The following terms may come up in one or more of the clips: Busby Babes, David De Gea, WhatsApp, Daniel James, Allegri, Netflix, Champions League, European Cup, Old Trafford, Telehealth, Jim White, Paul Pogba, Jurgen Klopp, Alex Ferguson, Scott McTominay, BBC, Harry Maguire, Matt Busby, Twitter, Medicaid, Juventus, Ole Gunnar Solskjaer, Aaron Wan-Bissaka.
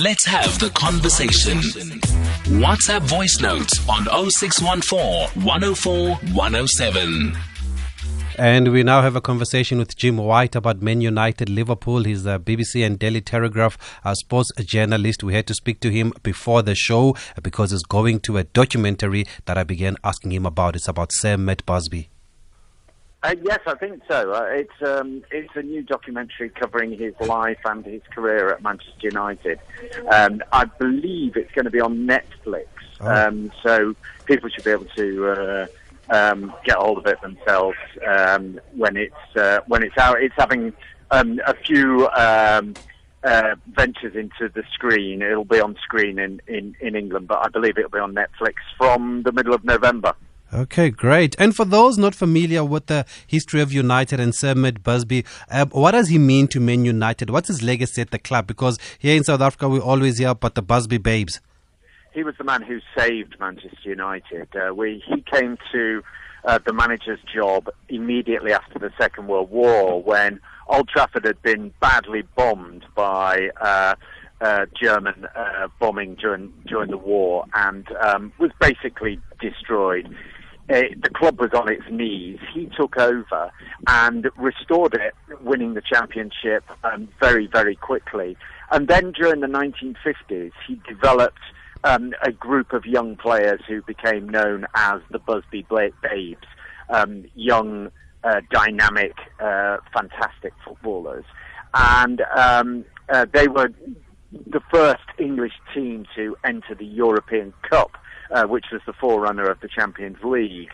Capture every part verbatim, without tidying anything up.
Let's have the conversation. WhatsApp voice notes on oh six one four, one oh four, one oh seven. And we now have a conversation with Jim White about Man United, Liverpool. He's a B B C and Daily Telegraph a sports journalist. We had to speak to him before the show because he's going to a documentary that I began asking him about. It's about Sir Matt Busby. Uh, yes, I think so. Uh, it's um, it's a new documentary covering his life and his career at Manchester United. Um, I believe it's going to be on Netflix, oh. um, so people should be able to uh, um, get hold of it themselves um, when it's uh, when it's out. It's having um, a few um, uh, ventures into the screen. It'll be on screen in, in, in England, but I believe it'll be on Netflix from the middle of November. Okay, great. And for those not familiar with the history of United and Sir Matt Busby, uh, what does he mean to Man United? What's his legacy at the club? Because here in South Africa, we always hear about the Busby Babes. He was the man who saved Manchester United. Uh, we, he came to uh, the manager's job immediately after the Second World War, when Old Trafford had been badly bombed by Uh, Uh, German uh, bombing during during the war, and um, was basically destroyed. Uh, the club was on its knees. He took over and restored it, winning the championship um, very, very quickly. And then during the nineteen fifties, he developed um, a group of young players who became known as the Busby Babes, um, young, uh, dynamic, uh, fantastic footballers. And um, uh, they were the first English team to enter the European Cup, uh, which was the forerunner of the Champions League.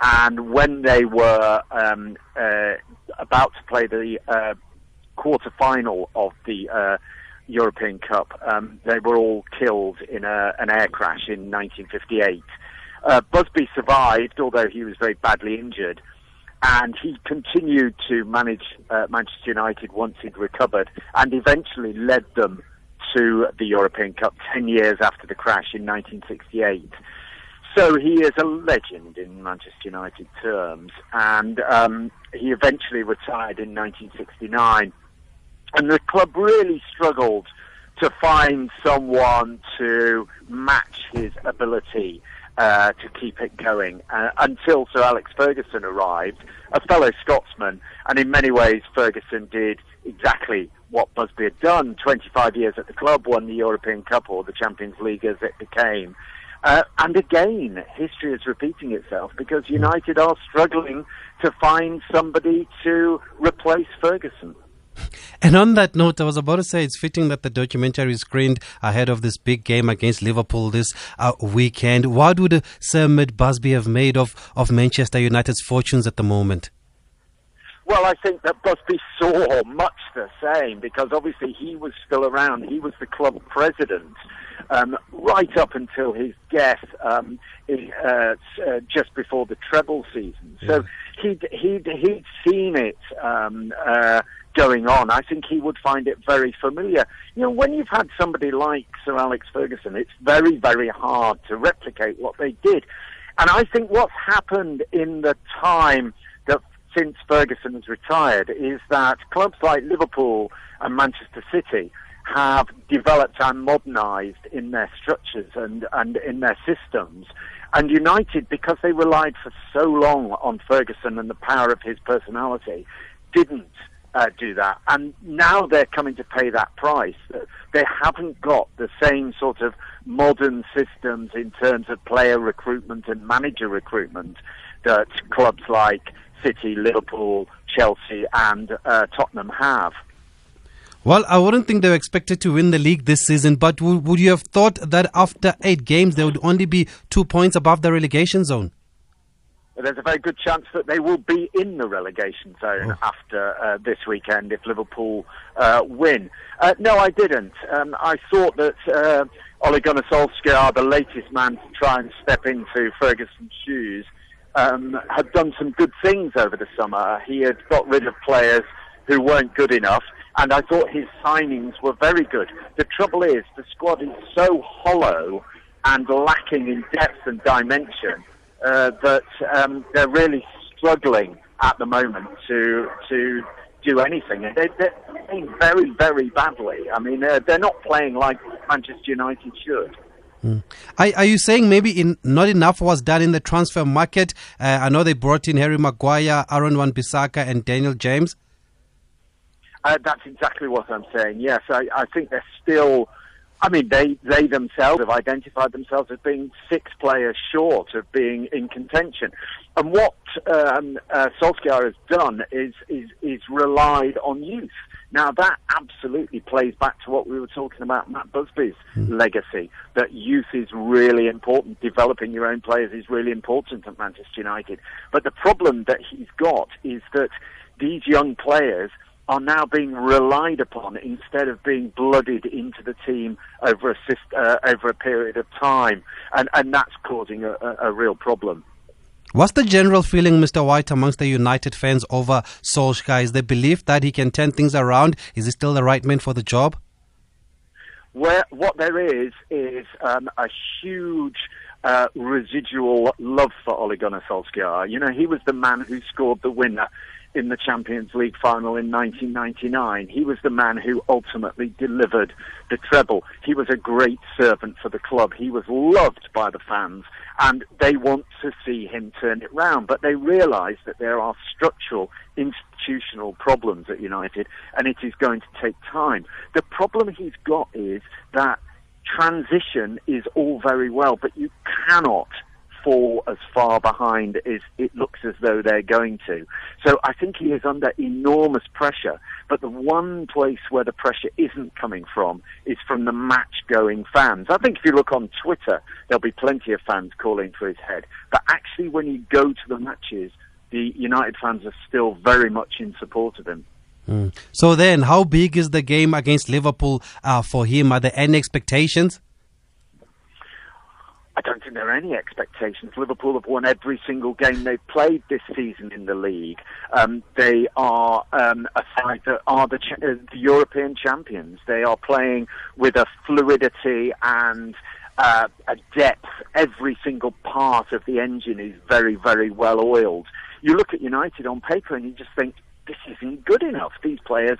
And when they were um, uh, about to play the uh, quarter-final of the uh, European Cup, um, they were all killed in a, an air crash in nineteen fifty-eight. Uh, Busby survived, although he was very badly injured, and he continued to manage uh, Manchester United once he'd recovered, and eventually led them to the European Cup ten years after the crash in nineteen sixty-eight. So he is a legend in Manchester United terms, and um, he eventually retired in nineteen sixty-nine. And the club really struggled to find someone to match his ability uh, to keep it going uh, until Sir Alex Ferguson arrived, a fellow Scotsman, and in many ways Ferguson did exactly what Busby had done. Twenty-five years at the club, won the European Cup, or the Champions League as it became. Uh, and again, history is repeating itself, because United are struggling to find somebody to replace Ferguson. And on that note, I was about to say it's fitting that the documentary is screened ahead of this big game against Liverpool this uh, weekend. What would Sir Matt Busby have made of, of Manchester United's fortunes at the moment? Well, I think that Busby saw much the same, because obviously he was still around. He was the club president um, right up until his death um, in, uh, uh, just before the treble season. So he'd, he'd, he'd seen it um, uh, going on. I think he would find it very familiar. You know, when you've had somebody like Sir Alex Ferguson, it's very, very hard to replicate what they did. And I think what's happened in the time that since Ferguson has retired is that clubs like Liverpool and Manchester City have developed and modernised in their structures and, and in their systems. And United, because they relied for so long on Ferguson and the power of his personality, didn't uh, do that. And now they're coming to pay that price. They haven't got the same sort of modern systems in terms of player recruitment and manager recruitment that clubs like City, Liverpool, Chelsea and uh, Tottenham have. Well, I wouldn't think they were expected to win the league this season, but w- would you have thought that after eight games they would only be two points above the relegation zone? Well, there's a very good chance that they will be in the relegation zone oh. after uh, this weekend if Liverpool uh, win. Uh, no, I didn't. Um, I thought that uh, Ole Gunnar Solskjaer, the latest man to try and step into Ferguson's shoes, Um, had done some good things over the summer. He had got rid of players who weren't good enough, and I thought his signings were very good. The trouble is, the squad is so hollow and lacking in depth and dimension uh, that um, they're really struggling at the moment to to do anything. And they, they're playing very, very badly. I mean, uh, they're not playing like Manchester United should. Mm. Are, are you saying maybe in, not enough was done in the transfer market? Uh, I know they brought in Harry Maguire, Aaron Wan-Bissaka and Daniel James. Uh, that's exactly what I'm saying, yes. I, I think they're still... I mean, they, they themselves have identified themselves as being six players short of being in contention. And what um, uh, Solskjaer has done is, is, is relied on youth. Now, that absolutely plays back to what we were talking about, Matt Busby's mm. legacy, that youth is really important. Developing your own players is really important at Manchester United. But the problem that he's got is that these young players are now being relied upon instead of being blooded into the team over a, uh, over a period of time. And, and that's causing a, a, a real problem. What's the general feeling, Mister White, amongst the United fans over Solskjaer? Is there belief that he can turn things around? Is he still the right man for the job? Where, what there is, is um, a huge... Uh, residual love for Ole Gunnar Solskjaer. You know, he was the man who scored the winner in the Champions League final in nineteen ninety-nine. He was the man who ultimately delivered the treble. He was a great servant for the club. He was loved by the fans, and they want to see him turn it round. But they realise that there are structural, institutional problems at United, and it is going to take time. The problem he's got is that transition is all very well, but you cannot fall as far behind as it looks as though they're going to. So I think he is under enormous pressure, but the one place where the pressure isn't coming from is from the match-going fans. I think if you look on Twitter, there'll be plenty of fans calling for his head, but actually when you go to the matches, the United fans are still very much in support of him. Mm. So then, how big is the game against Liverpool uh, for him? Are there any expectations? I don't think there are any expectations. Liverpool have won every single game they've played this season in the league. Um, they are um, a side that are the, cha- uh, the European champions. They are playing with a fluidity and uh, a depth. Every single part of the engine is very, very well oiled. You look at United on paper and you just think, this isn't good enough. These players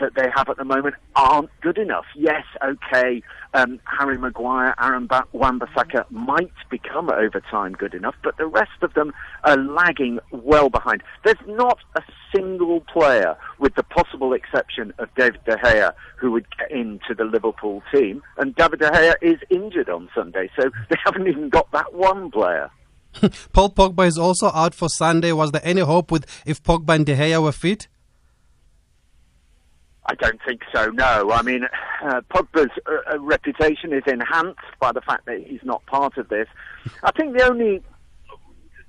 that they have at the moment aren't good enough. Yes, okay, um, Harry Maguire, Aaron ba- Wan-Bissaka might become over time good enough, but the rest of them are lagging well behind. There's not a single player, with the possible exception of David De Gea, who would get into the Liverpool team, and David De Gea is injured on Sunday, so they haven't even got that one player. Paul Pogba is also out for Sunday. Was there any hope with if Pogba and De Gea were fit? I don't think so, no. I mean, uh, Pogba's uh, reputation is enhanced by the fact that he's not part of this. I think the only...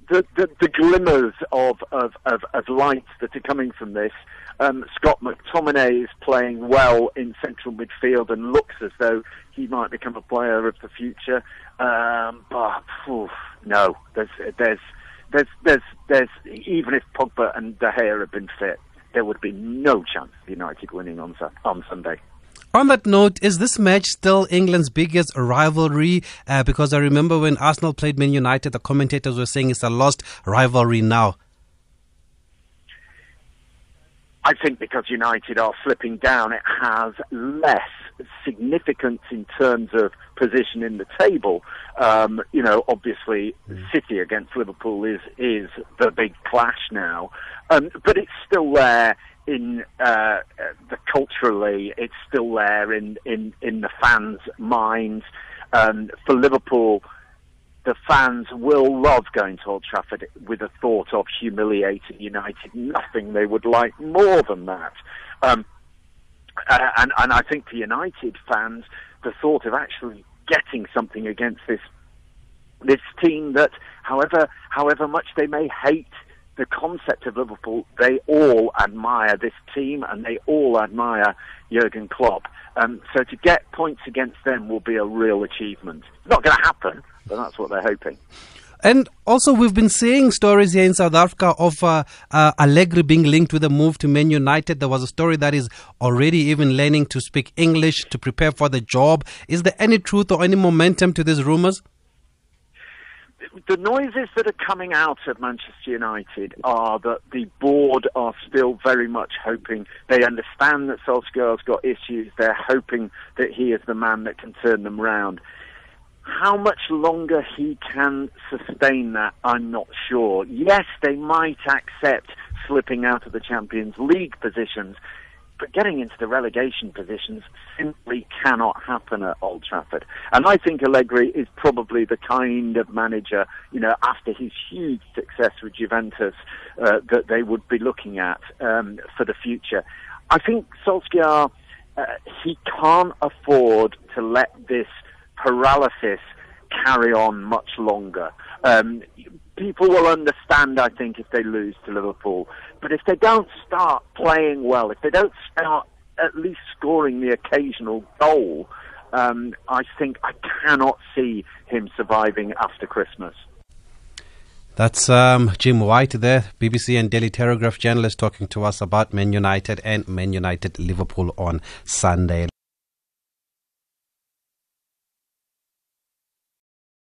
The, the, the glimmers of, of, of, of light that are coming from this, um, Scott McTominay is playing well in central midfield and looks as though he might become a player of the future. Um, but oof, no, there's, there's, there's, there's, there's, even if Pogba and De Gea had been fit, there would be no chance of United winning on, on Sunday. On that note, is this match still England's biggest rivalry? Uh, because I remember when Arsenal played Man United, the commentators were saying it's a lost rivalry now. I think because United are slipping down, it has less significance in terms of position in the table. Um, you know, obviously, mm. City against Liverpool is is the big clash now. Um, but it's still there. In uh, the culturally, it's still there in, in, in the fans' minds. Um, for Liverpool, the fans will love going to Old Trafford with the thought of humiliating United. Nothing they would like more than that. Um, and, and I think for United fans, the thought of actually getting something against this this team that, however however much they may hate the concept of Liverpool, they all admire this team and they all admire Jurgen Klopp. Um, so to get points against them will be a real achievement. It's not going to happen, but that's what they're hoping. And also we've been seeing stories here in South Africa of uh, uh, Allegri being linked with a move to Man United. There was a story that is already even learning to speak English to prepare for the job. Is there any truth or any momentum to these rumours? the noises that are coming out of Manchester United are that the board are still very much hoping. They understand that Solskjaer's got issues. They're hoping that he is the man that can turn them round. How much longer he can sustain that, I'm not sure. Yes, they might accept slipping out of the Champions League positions, but getting into the relegation positions simply cannot happen at Old Trafford. And I think Allegri is probably the kind of manager, you know, after his huge success with Juventus, uh, that they would be looking at um, for the future. I think Solskjaer, uh, he can't afford to let this paralysis carry on much longer. Um, people will understand, I think, if they lose to Liverpool. But if they don't start playing well, if they don't start at least scoring the occasional goal, um, I think I cannot see him surviving after Christmas. That's um, Jim White there, B B C and Daily Telegraph journalist, talking to us about Man United and Man United Liverpool on Sunday.